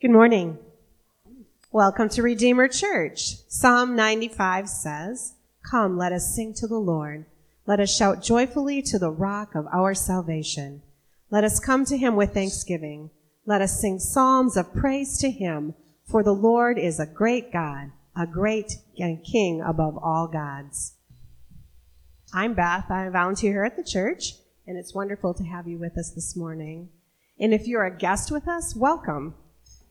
Good morning. Welcome to Redeemer Church. Psalm 95 says, "Come, let us sing to the Lord. Let us shout joyfully to the rock of our salvation. Let us come to him with thanksgiving. Let us sing psalms of praise to him, for the Lord is a great God, a great King above all gods." I'm Beth. I volunteer here at the church, and it's wonderful to have you with us this morning. And if you're a guest with us, welcome.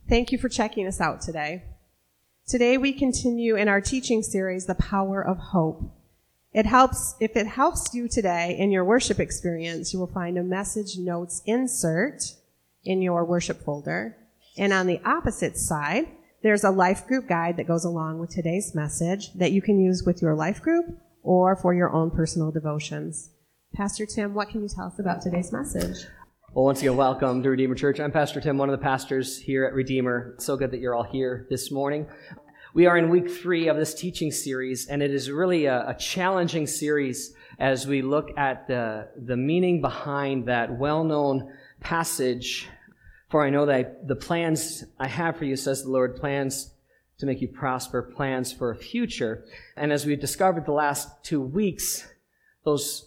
Thank you for checking us out today. Today we continue in our teaching series, The Power of Hope. If it helps you today in your worship experience, you will find a message notes insert in your worship folder. And on the opposite side, there's a life group guide that goes along with today's message that you can use with your life group or for your own personal devotions. Pastor Tim, what can you tell us about today's message? Well, once again, welcome to Redeemer Church. I'm Pastor Tim, one of the pastors here at Redeemer. It's so good that you're all here this morning. We are in week 3 of this teaching series, and it is really a challenging series as we look at the meaning behind that well-known passage. "For I know that the plans I have for you, says the Lord, plans to make you prosper, plans for a future." And as we've discovered the last 2 weeks, those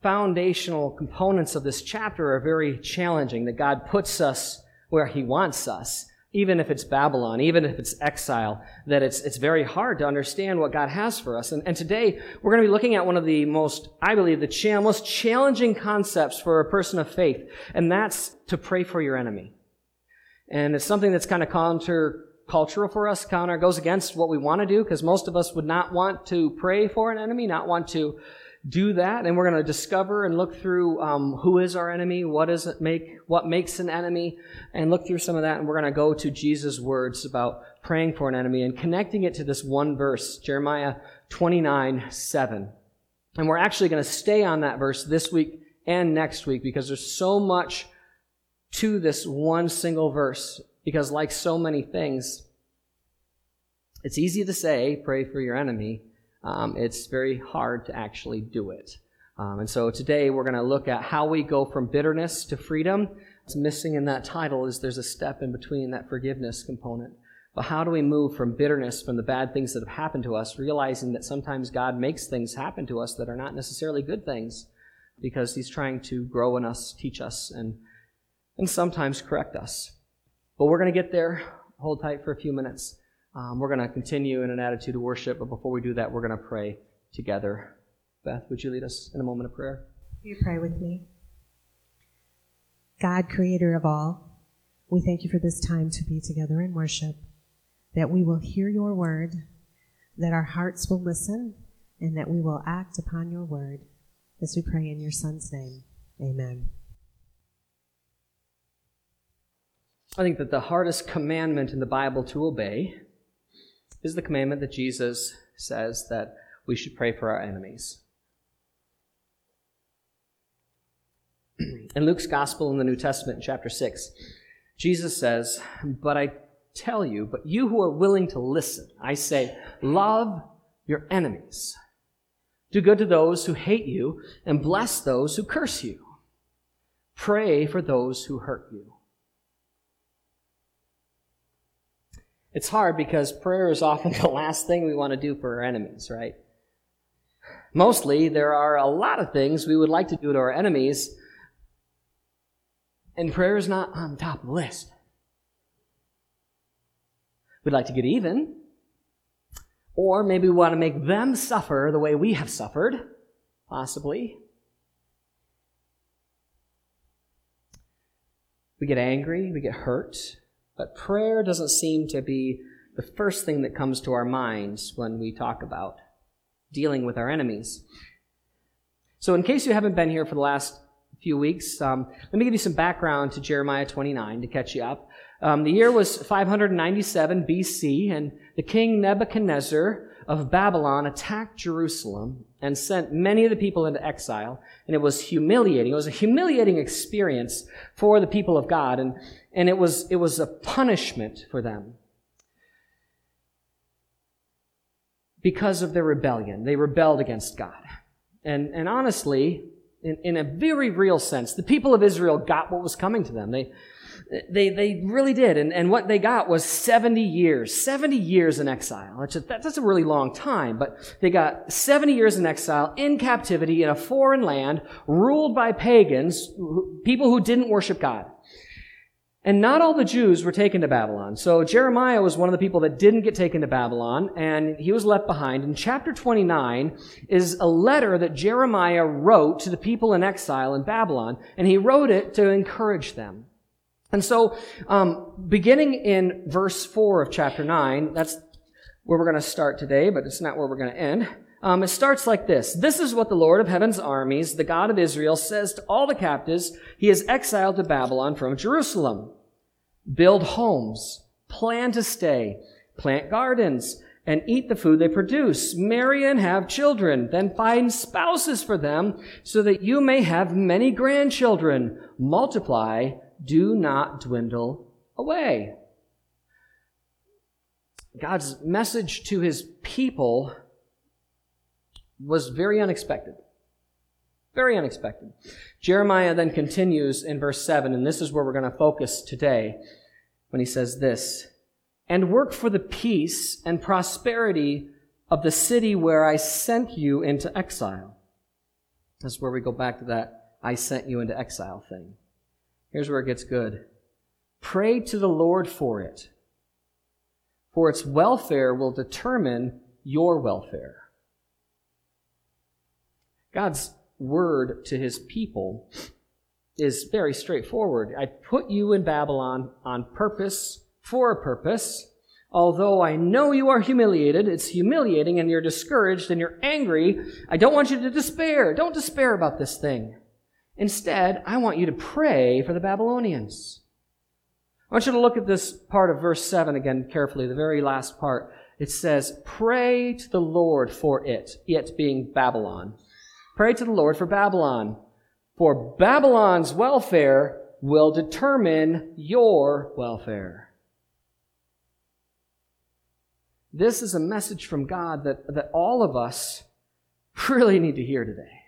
foundational components of this chapter are very challenging, that God puts us where he wants us, even if it's Babylon, even if it's exile, that it's very hard to understand what God has for us. And today, we're going to be looking at one of the most, I believe, the most challenging concepts for a person of faith, and that's to pray for your enemy. And it's something that's kind of countercultural for us, goes against what we want to do, because most of us would not want to pray for an enemy, not want to do that, and we're going to discover and look through who is our enemy, what makes an enemy, and look through some of that, and we're going to go to Jesus' words about praying for an enemy and connecting it to this one verse, Jeremiah 29:7. And we're actually going to stay on that verse this week and next week because there's so much to this one single verse, because like so many things, it's easy to say, pray for your enemy. It's very hard to actually do it. And so today we're going to look at how we go from bitterness to freedom. What's missing in that title is there's a step in between that forgiveness component. But how do we move from bitterness, from the bad things that have happened to us, realizing that sometimes God makes things happen to us that are not necessarily good things because he's trying to grow in us, teach us, and sometimes correct us. But we're going to get there. Hold tight for a few minutes. We're going to continue in an attitude of worship, but before we do that, we're going to pray together. Beth, would you lead us in a moment of prayer? You pray with me. God, creator of all, we thank you for this time to be together in worship, that we will hear your word, that our hearts will listen, and that we will act upon your word. This we pray in your Son's name. Amen. I think that the hardest commandment in the Bible to obey is the commandment that Jesus says that we should pray for our enemies. In Luke's Gospel in the New Testament, chapter 6, Jesus says, "But you who are willing to listen, I say, love your enemies. Do good to those who hate you and bless those who curse you. Pray for those who hurt you." It's hard because prayer is often the last thing we want to do for our enemies, right? Mostly, there are a lot of things we would like to do to our enemies, and prayer is not on top of the list. We'd like to get even, or maybe we want to make them suffer the way we have suffered, possibly. We get angry, we get hurt. But prayer doesn't seem to be the first thing that comes to our minds when we talk about dealing with our enemies. So in case you haven't been here for the last few weeks, let me give you some background to Jeremiah 29 to catch you up. The year was 597 BC, and the king Nebuchadnezzar of Babylon attacked Jerusalem and sent many of the people into exile, and it was humiliating. It was a humiliating experience for the people of God, and it was a punishment for them because of their rebellion. They rebelled against God. And honestly, in a very real sense, the people of Israel got what was coming to them. They They really did. And what they got was 70 years. 70 years in exile. That's a really long time, but they got 70 years in exile, in captivity, in a foreign land, ruled by pagans, people who didn't worship God. And not all the Jews were taken to Babylon. So Jeremiah was one of the people that didn't get taken to Babylon, and he was left behind. And chapter 29 is a letter that Jeremiah wrote to the people in exile in Babylon, and he wrote it to encourage them. And so, beginning in verse 4 of chapter 9, that's where we're going to start today, but it's not where we're going to end. It starts like this. This is what the Lord of heaven's armies, the God of Israel, says to all the captives he has exiled to Babylon from Jerusalem. Build homes, plan to stay, plant gardens, and eat the food they produce. Marry and have children, then find spouses for them so that you may have many grandchildren. Multiply, do not dwindle away. God's message to his people was very unexpected. Very unexpected. Jeremiah then continues in verse 7, and this is where we're going to focus today, when he says this, "And work for the peace and prosperity of the city where I sent you into exile." That's where we go back to that "I sent you into exile" thing. Here's where it gets good. "Pray to the Lord for it, for its welfare will determine your welfare." God's word to his people is very straightforward. I put you in Babylon on purpose, for a purpose. Although I know you are humiliated, it's humiliating, and you're discouraged, and you're angry, I don't want you to despair. Don't despair about this thing. Instead, I want you to pray for the Babylonians. I want you to look at this part of verse 7 again carefully, the very last part. It says, "Pray to the Lord for it," it being Babylon. Pray to the Lord for Babylon, for Babylon's welfare will determine your welfare. This is a message from God that all of us really need to hear today.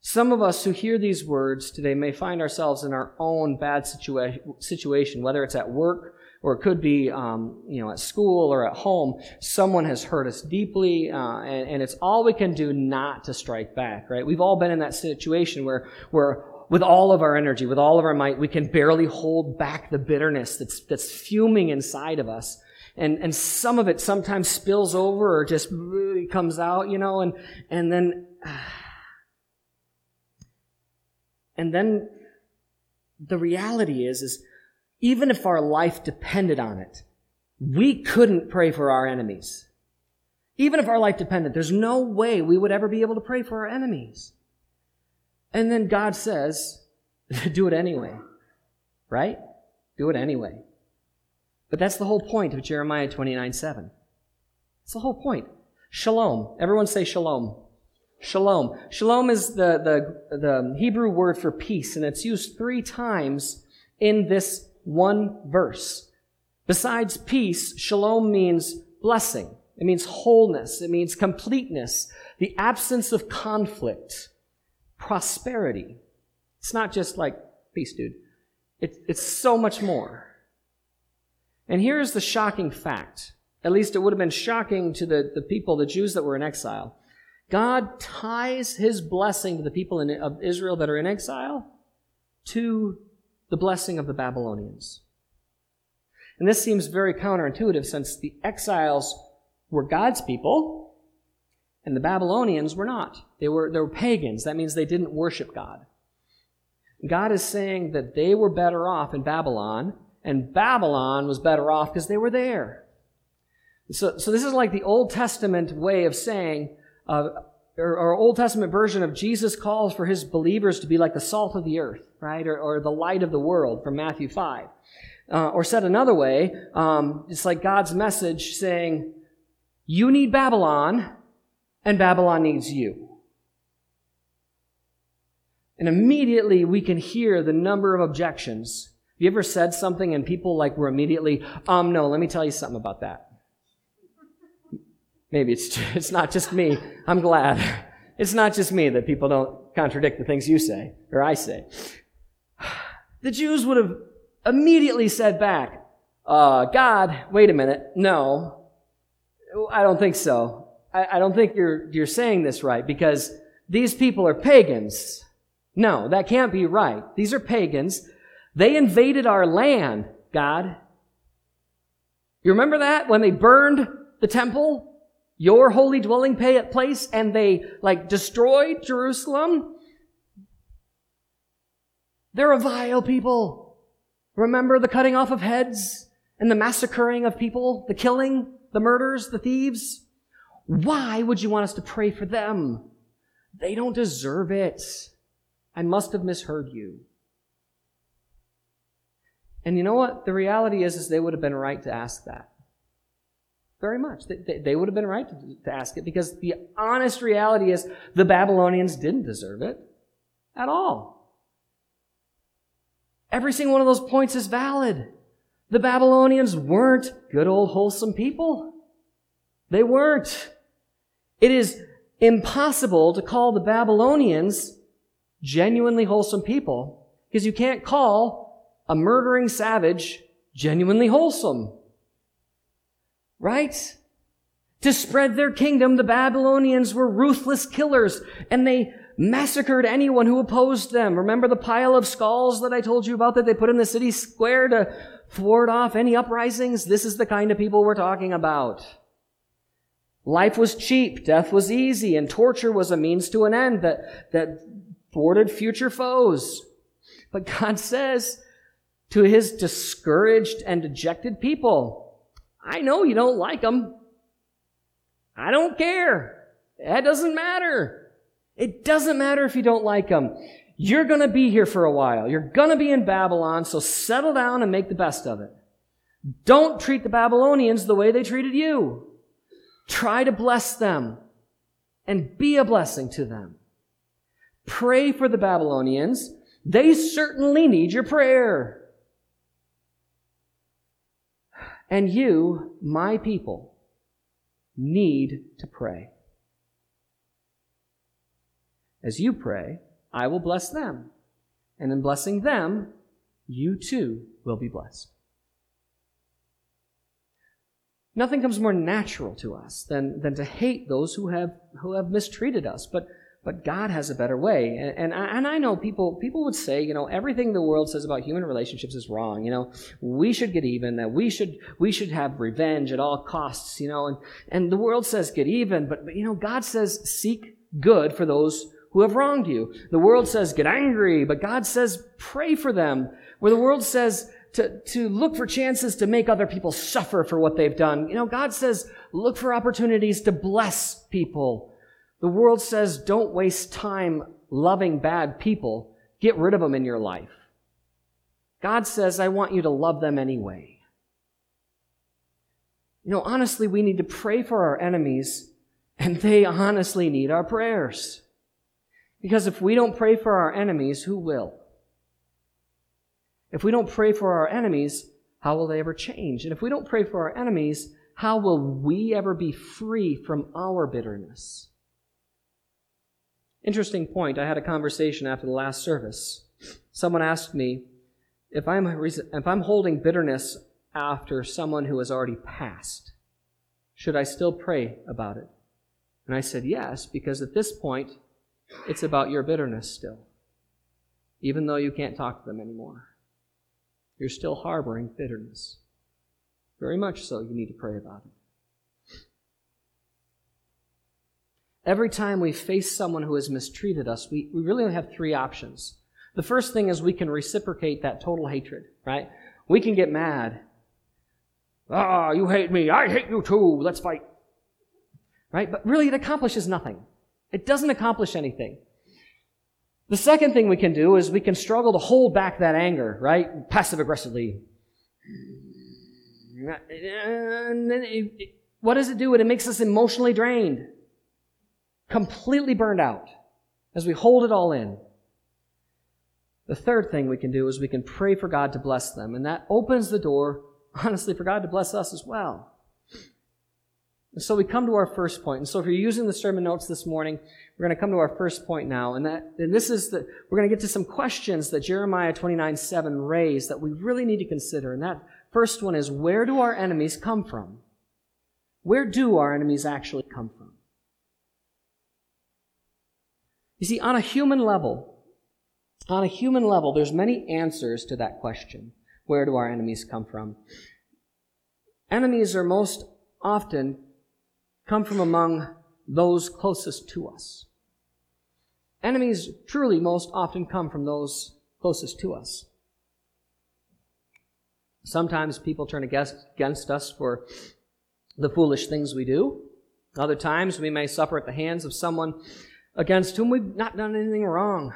Some of us who hear these words today may find ourselves in our own bad situation, whether it's at work, or it could be, at school or at home. Someone has hurt us deeply, and it's all we can do not to strike back, right? We've all been in that situation where with all of our energy, with all of our might, we can barely hold back the bitterness that's fuming inside of us. And some of it sometimes spills over or just really comes out, and then the reality is even if our life depended on it, we couldn't pray for our enemies. Even if our life depended, there's no way we would ever be able to pray for our enemies. And then God says, do it anyway, right? Do it anyway. But that's the whole point of Jeremiah 29:7. That's the whole point. Shalom. Everyone say shalom. Shalom. Shalom is the Hebrew word for peace, and it's used 3 times in this one verse. Besides peace, shalom means blessing. It means wholeness. It means completeness, the absence of conflict, prosperity. It's not just like, peace, dude. It's so much more. And here's the shocking fact. At least it would have been shocking to the people, the Jews that were in exile. God ties his blessing to the people of Israel that are in exile to the blessing of the Babylonians. And this seems very counterintuitive, since the exiles were God's people and the Babylonians were not. They were pagans. That means they didn't worship God. God is saying that they were better off in Babylon, and Babylon was better off because they were there. So this is like the Old Testament way of saying, or Old Testament version of Jesus calls for his believers to be like the salt of the earth, right? Or the light of the world from Matthew 5. Or said another way, it's like God's message saying, you need Babylon, and Babylon needs you. And immediately we can hear the number of objections. Have you ever said something and people were immediately, no, let me tell you something about that. Maybe it's not just me. I'm glad. It's not just me that people don't contradict the things you say or I say. the Jews would have immediately said back, God, wait a minute, no, I don't think so. I don't think you're saying this right, because these people are pagans. No, that can't be right. These are pagans. They invaded our land, God. You remember that when they burned the temple, your holy dwelling place, and they destroyed Jerusalem? They're a vile people. Remember the cutting off of heads and the massacring of people, the killing, the murders, the thieves? Why would you want us to pray for them? They don't deserve it. I must have misheard you. And you know what? The reality is they would have been right to ask that. Very much. They would have been right to ask it, because the honest reality is the Babylonians didn't deserve it at all. Every single one of those points is valid. The Babylonians weren't good old wholesome people. They weren't. It is impossible to call the Babylonians genuinely wholesome people, because you can't call a murdering savage genuinely wholesome. Right? To spread their kingdom, the Babylonians were ruthless killers, and they massacred anyone who opposed them. Remember the pile of skulls that I told you about that they put in the city square to thwart off any uprisings? This is the kind of people we're talking about. Life was cheap, death was easy, and torture was a means to an end that thwarted future foes. But God says to his discouraged and dejected people, I know you don't like them. I don't care. That doesn't matter. It doesn't matter if you don't like them. You're going to be here for a while. You're going to be in Babylon, so settle down and make the best of it. Don't treat the Babylonians the way they treated you. Try to bless them and be a blessing to them. Pray for the Babylonians. They certainly need your prayer. And you, my people, need to pray. As you pray, I will bless them. And in blessing them, you too will be blessed. Nothing comes more natural to us than to hate those who have mistreated us. But God has a better way. And I know people would say, everything the world says about human relationships is wrong. We should get even, that we should have revenge at all costs, and the world says get even, but God says seek good for those who have wronged you. The world says, get angry, but God says, pray for them. Where the world says to look for chances to make other people suffer for what they've done, God says, look for opportunities to bless people. The world says, don't waste time loving bad people. Get rid of them in your life. God says, I want you to love them anyway. Honestly, we need to pray for our enemies, and they honestly need our prayers. Because if we don't pray for our enemies, who will? If we don't pray for our enemies, how will they ever change? And if we don't pray for our enemies, how will we ever be free from our bitterness? Interesting point. I had a conversation after the last service. Someone asked me if I'm holding bitterness after someone who has already passed, should I still pray about it? And I said yes, because at this point, it's about your bitterness still. Even though you can't talk to them anymore, you're still harboring bitterness. Very much so, you need to pray about it. Every time we face someone who has mistreated us, we really only have three options. The first thing is we can reciprocate that total hatred, right? We can get mad. Ah, you hate me. I hate you too. Let's fight. Right? But really, it accomplishes nothing. It doesn't accomplish anything. The second thing we can do is we can struggle to hold back that anger, right? Passive-aggressively. What does it do? It makes us emotionally drained, completely burned out as we hold it all in. The third thing we can do is we can pray for God to bless them, and that opens the door, honestly, for God to bless us as well. And so we come to our first point. And so if you're using the sermon notes this morning, we're going to come to our first point now. And we're going to get to some questions that Jeremiah 29:7 raised that we really need to consider. And that first one is, where do our enemies come from? Where do our enemies actually come from? You see, on a human level, there's many answers to that question. Where do our enemies come from? Enemies are most often come from among those closest to us. Enemies truly most often come from those closest to us. Sometimes people turn against us for the foolish things we do. Other times we may suffer at the hands of someone against whom we've not done anything wrong.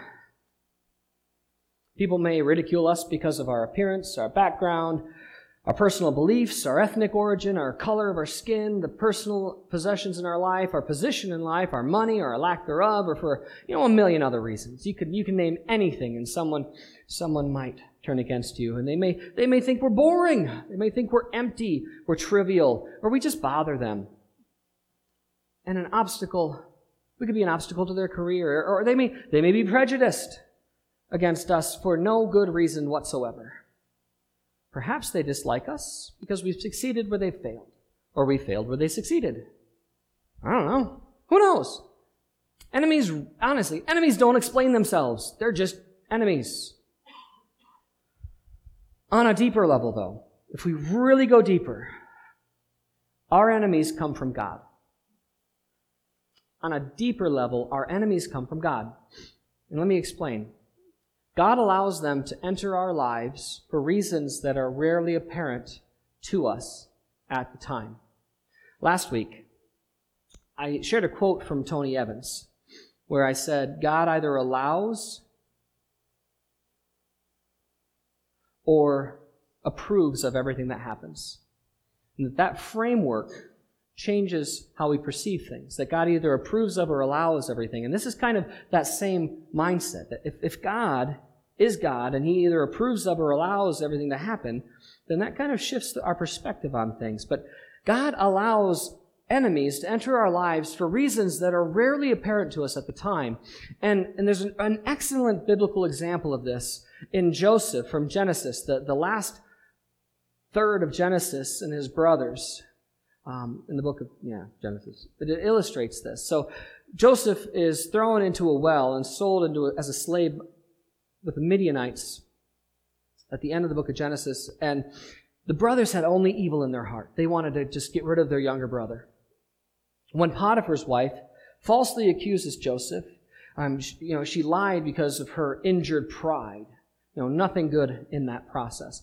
People may ridicule us because of our appearance, our background, our personal beliefs, our ethnic origin, our color of our skin, the personal possessions in our life, our position in life, our money, or our lack thereof, or for a million other reasons. You can name anything, and someone might turn against you, and they may think we're boring, they may think we're empty, we're trivial, or we just bother them. And an obstacle, we could be an obstacle to their career, or they may be prejudiced against us for no good reason whatsoever. Perhaps they dislike us because we've succeeded where they failed, or we failed where they succeeded. I don't know. Who knows? Enemies, honestly, enemies don't explain themselves. They're just enemies. On a deeper level, though, if we really go deeper, our enemies come from God. On a deeper level, our enemies come from God. And let me explain. God allows them to enter our lives for reasons that are rarely apparent to us at the time. Last week, I shared a quote from Tony Evans where I said, God either allows or approves of everything that happens. And that framework changes how we perceive things, that God either approves of or allows everything. And this is kind of that same mindset, that if God is God and he either approves of or allows everything to happen, then that kind of shifts our perspective on things. But God allows enemies to enter our lives for reasons that are rarely apparent to us at the time. And there's an excellent biblical example of this in Joseph from Genesis, the last third of Genesis and his brothers. In the book of Genesis. It illustrates this. So Joseph is thrown into a well and sold as a slave with the Midianites at the end of the book of Genesis. And the brothers had only evil in their heart. They wanted to just get rid of their younger brother. When Potiphar's wife falsely accuses Joseph, she lied because of her injured pride. Nothing good in that process.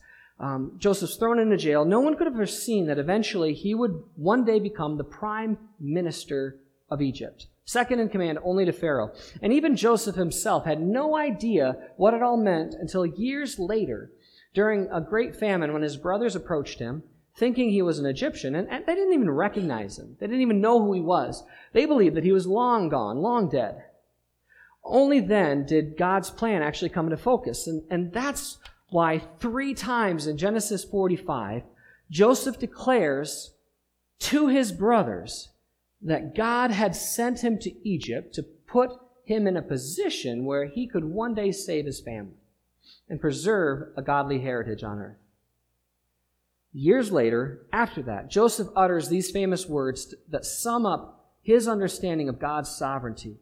Joseph's thrown into jail. No one could have foreseen that eventually he would one day become the prime minister of Egypt, second in command only to Pharaoh. And even Joseph himself had no idea what it all meant until years later, during a great famine when his brothers approached him, thinking he was an Egyptian, and they didn't even recognize him. They didn't even know who he was. They believed that he was long gone, long dead. Only then did God's plan actually come into focus, and that's why 3 times in Genesis 45, Joseph declares to his brothers that God had sent him to Egypt to put him in a position where he could one day save his family and preserve a godly heritage on earth. Years later, after that, Joseph utters these famous words that sum up his understanding of God's sovereignty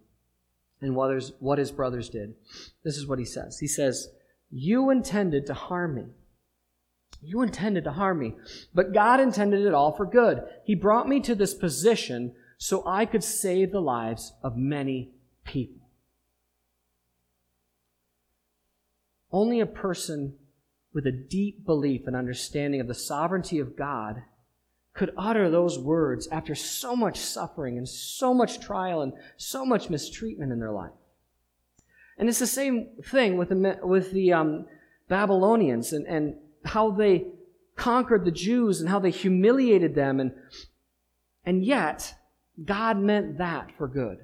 and what his brothers did. This is what he says. He says, "You intended to harm me. You intended to harm me, but God intended it all for good. He brought me to this position so I could save the lives of many people." Only a person with a deep belief and understanding of the sovereignty of God could utter those words after so much suffering and so much trial and so much mistreatment in their life. And it's the same thing with the Babylonians and how they conquered the Jews and how they humiliated them. And yet, God meant that for good.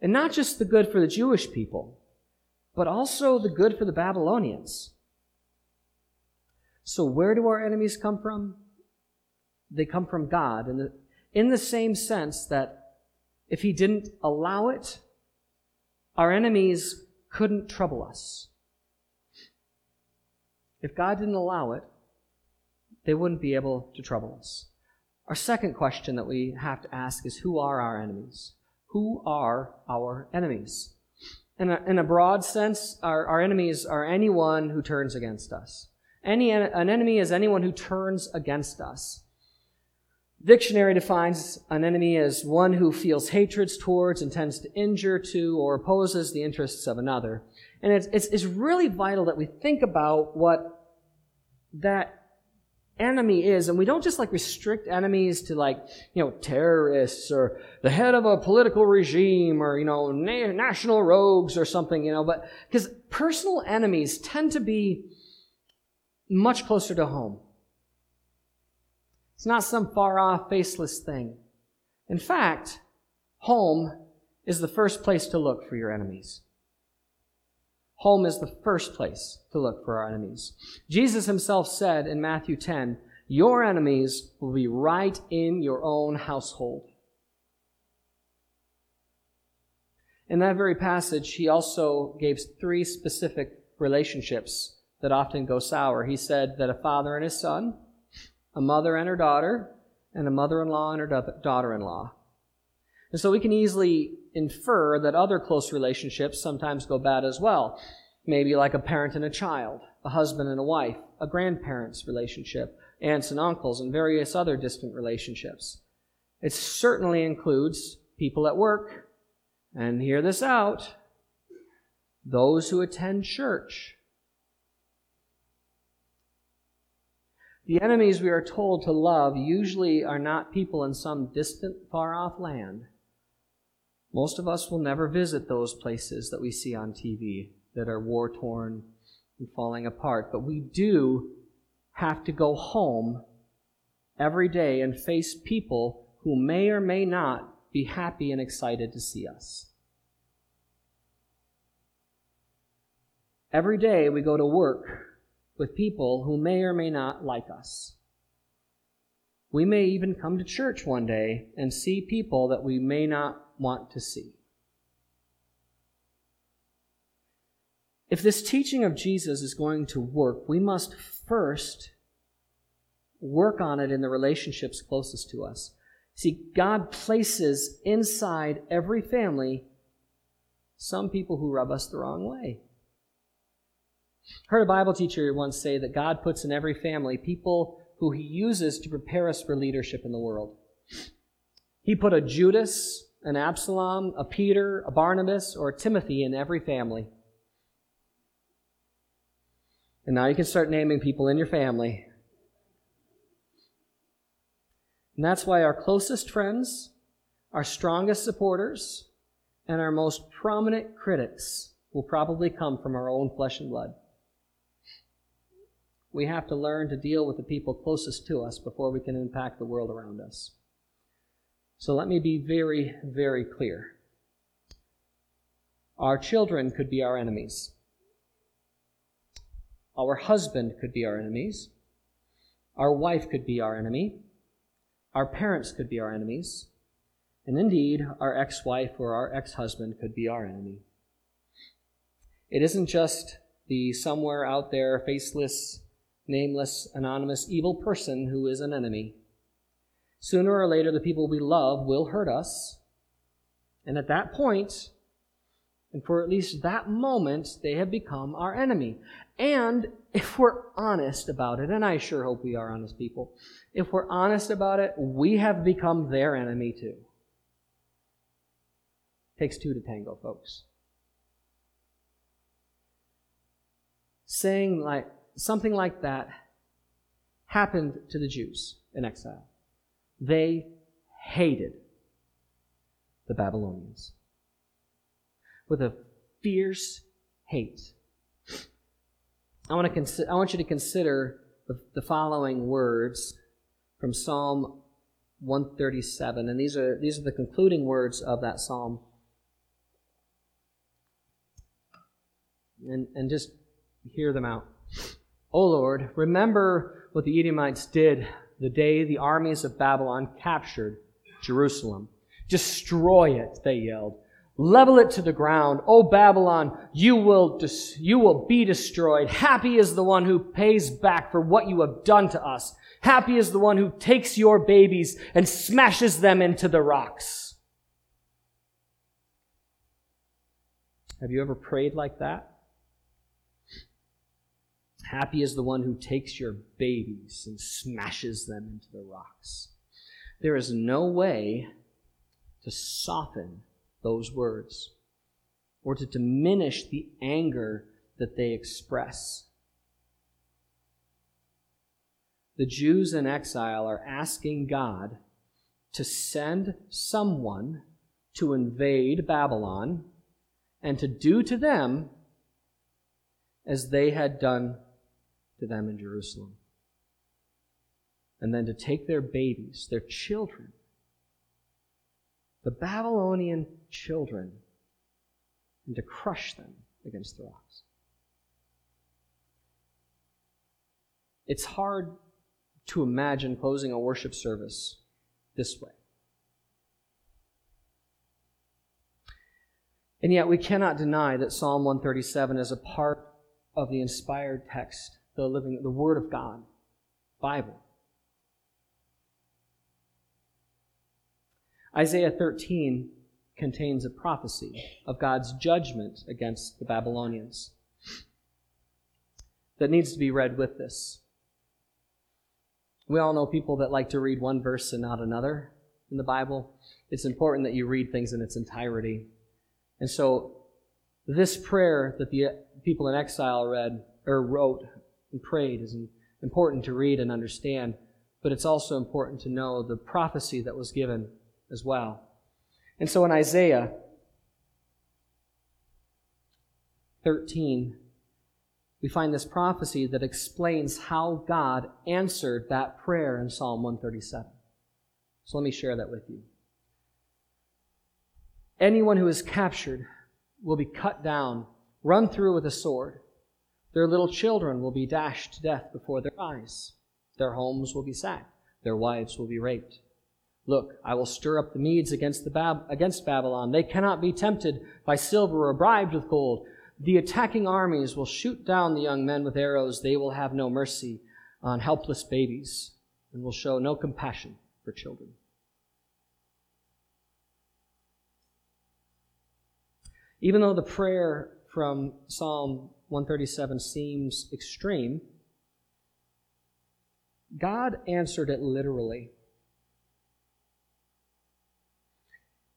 And not just the good for the Jewish people, but also the good for the Babylonians. So where do our enemies come from? they come from God. And in the same sense that if he didn't allow it, our enemies couldn't trouble us. If God didn't allow it, they wouldn't be able to trouble us. Our second question that we have to ask is, who are our enemies? Who are our enemies? In a broad sense, our enemies are anyone who turns against us. An enemy is anyone who turns against us. Dictionary defines an enemy as one who feels hatred towards, intends to injure to, or opposes the interests of another. And it's really vital that we think about what that enemy is, and we don't just restrict enemies to terrorists or the head of a political regime or national rogues or something, but because personal enemies tend to be much closer to home. It's not some far-off, faceless thing. In fact, home is the first place to look for your enemies. Home is the first place to look for our enemies. Jesus himself said in Matthew 10, "Your enemies will be right in your own household." In that very passage, he also gave three specific relationships that often go sour. He said that a father and his son, a mother and her daughter, and a mother-in-law and her daughter-in-law. And so we can easily infer that other close relationships sometimes go bad as well. Maybe like a parent and a child, a husband and a wife, a grandparents' relationship, aunts and uncles, and various other distant relationships. It certainly includes people at work, and hear this out, those who attend church. The enemies we are told to love usually are not people in some distant, far-off land. Most of us will never visit those places that we see on TV that are war-torn and falling apart, but we do have to go home every day and face people who may or may not be happy and excited to see us. Every day we go to work with people who may or may not like us. We may even come to church one day and see people that we may not want to see. If this teaching of Jesus is going to work, we must first work on it in the relationships closest to us. See, God places inside every family some people who rub us the wrong way. Heard a Bible teacher once say that God puts in every family people who he uses to prepare us for leadership in the world. He put a Judas, an Absalom, a Peter, a Barnabas, or a Timothy in every family. And now you can start naming people in your family. And that's why our closest friends, our strongest supporters, and our most prominent critics will probably come from our own flesh and blood. We have to learn to deal with the people closest to us before we can impact the world around us. So let me be very, very clear. Our children could be our enemies. Our husband could be our enemies. Our wife could be our enemy. Our parents could be our enemies. And indeed, our ex-wife or our ex-husband could be our enemy. It isn't just the somewhere out there, faceless, nameless, anonymous, evil person who is an enemy. Sooner or later, the people we love will hurt us. And at that point, and for at least that moment, they have become our enemy. And if we're honest about it, and I sure hope we are honest people, if we're honest about it, we have become their enemy too. Takes two to tango, folks. Saying something like that happened to the Jews in exile. They hated the Babylonians with a fierce hate. I want you to consider the following words from Psalm 137, and these are the concluding words of that psalm. And just hear them out. O Lord, remember what the Edomites did the day the armies of Babylon captured Jerusalem. Destroy it, they yelled. Level it to the ground. O Babylon, you will be destroyed. Happy is the one who pays back for what you have done to us. Happy is the one who takes your babies and smashes them into the rocks. Have you ever prayed like that? Happy is the one who takes your babies and smashes them into the rocks. There is no way to soften those words or to diminish the anger that they express. The Jews in exile are asking God to send someone to invade Babylon and to do to them as they had done to them in Jerusalem. And then to take their babies, their children, the Babylonian children, and to crush them against the rocks. It's hard to imagine closing a worship service this way. And yet we cannot deny that Psalm 137 is a part of the inspired text, the Word of God, Bible. Isaiah 13 contains a prophecy of God's judgment against the Babylonians that needs to be read with this. We all know people that like to read one verse and not another in the Bible. It's important that you read things in its entirety. And so this prayer that the people in exile read or wrote and prayed is important to read and understand, but it's also important to know the prophecy that was given as well. And so in Isaiah 13, we find this prophecy that explains how God answered that prayer in Psalm 137. So let me share that with you. Anyone who is captured will be cut down, run through with a sword. Their little children will be dashed to death before their eyes. Their homes will be sacked. Their wives will be raped. Look, I will stir up the Medes against Babylon. They cannot be tempted by silver or bribed with gold. The attacking armies will shoot down the young men with arrows. They will have no mercy on helpless babies and will show no compassion for children. Even though the prayer from Psalm 137 seems extreme, God answered it literally.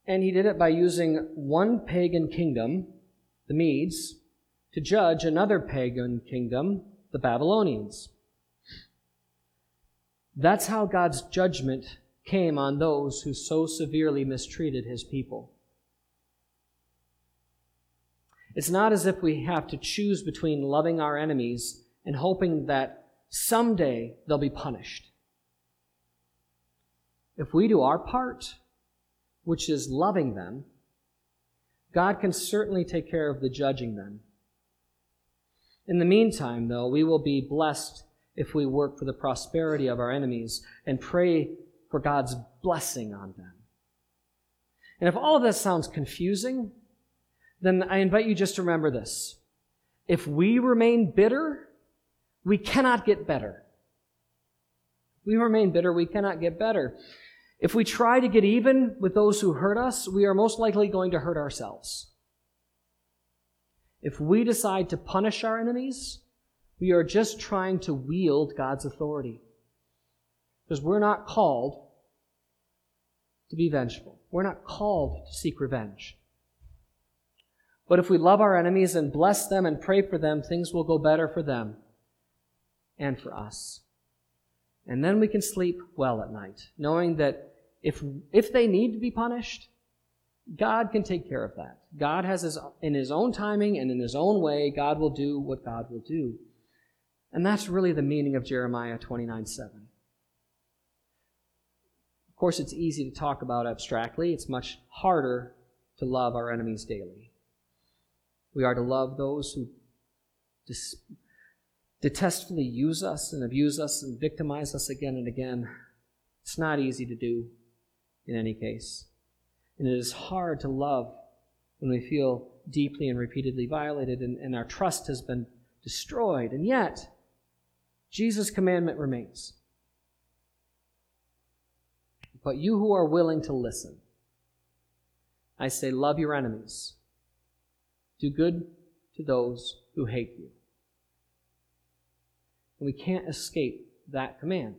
And he did it by using one pagan kingdom, the Medes, to judge another pagan kingdom, the Babylonians. That's how God's judgment came on those who so severely mistreated his people. It's not as if we have to choose between loving our enemies and hoping that someday they'll be punished. If we do our part, which is loving them, God can certainly take care of the judging them. In the meantime, though, we will be blessed if we work for the prosperity of our enemies and pray for God's blessing on them. And if all of this sounds confusing, then I invite you just to remember this. If we remain bitter, we cannot get better. If we remain bitter, we cannot get better. If we try to get even with those who hurt us, we are most likely going to hurt ourselves. If we decide to punish our enemies, we are just trying to wield God's authority. Because we're not called to be vengeful. We're not called to seek revenge. But if we love our enemies and bless them and pray for them, things will go better for them and for us. And then we can sleep well at night, knowing that if they need to be punished, God can take care of that. God has in His own timing and in His own way, God will do what God will do. And that's really the meaning of Jeremiah 29:7. Of course, it's easy to talk about abstractly. It's much harder to love our enemies daily. We are to love those who detestfully use us and abuse us and victimize us again and again. It's not easy to do in any case. And it is hard to love when we feel deeply and repeatedly violated and our trust has been destroyed. And yet, Jesus' commandment remains. But you who are willing to listen, I say, love your enemies. Do good to those who hate you. And we can't escape that command.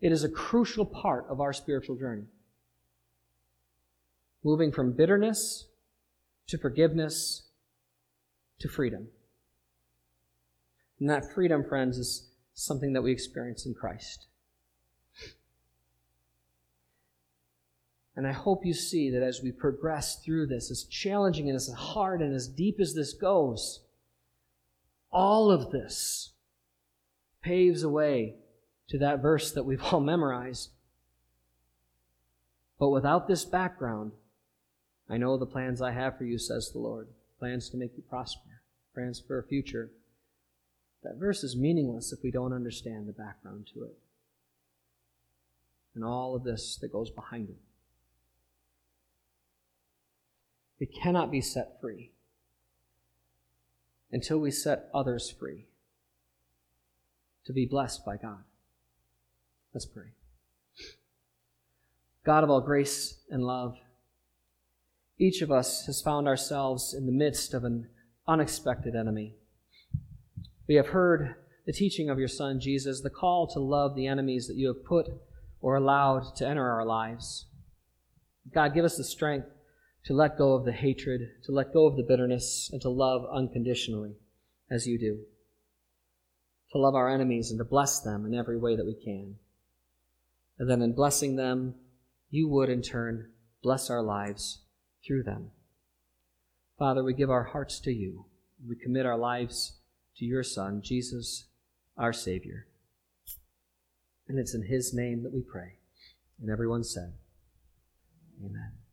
It is a crucial part of our spiritual journey. Moving from bitterness to forgiveness to freedom. And that freedom, friends, is something that we experience in Christ. And I hope you see that as we progress through this, as challenging and as hard and as deep as this goes, all of this paves the way to that verse that we've all memorized. But without this background, I know the plans I have for you, says the Lord, plans to make you prosper, plans for a future. That verse is meaningless if we don't understand the background to it and all of this that goes behind it. We cannot be set free until we set others free to be blessed by God. Let's pray. God of all grace and love, each of us has found ourselves in the midst of an unexpected enemy. We have heard the teaching of your Son, Jesus, the call to love the enemies that you have put or allowed to enter our lives. God, give us the strength to let go of the hatred, to let go of the bitterness, and to love unconditionally as you do. To love our enemies and to bless them in every way that we can. And then in blessing them, you would in turn bless our lives through them. Father, we give our hearts to you. We commit our lives to your Son, Jesus, our Savior. And it's in his name that we pray. And everyone said, Amen.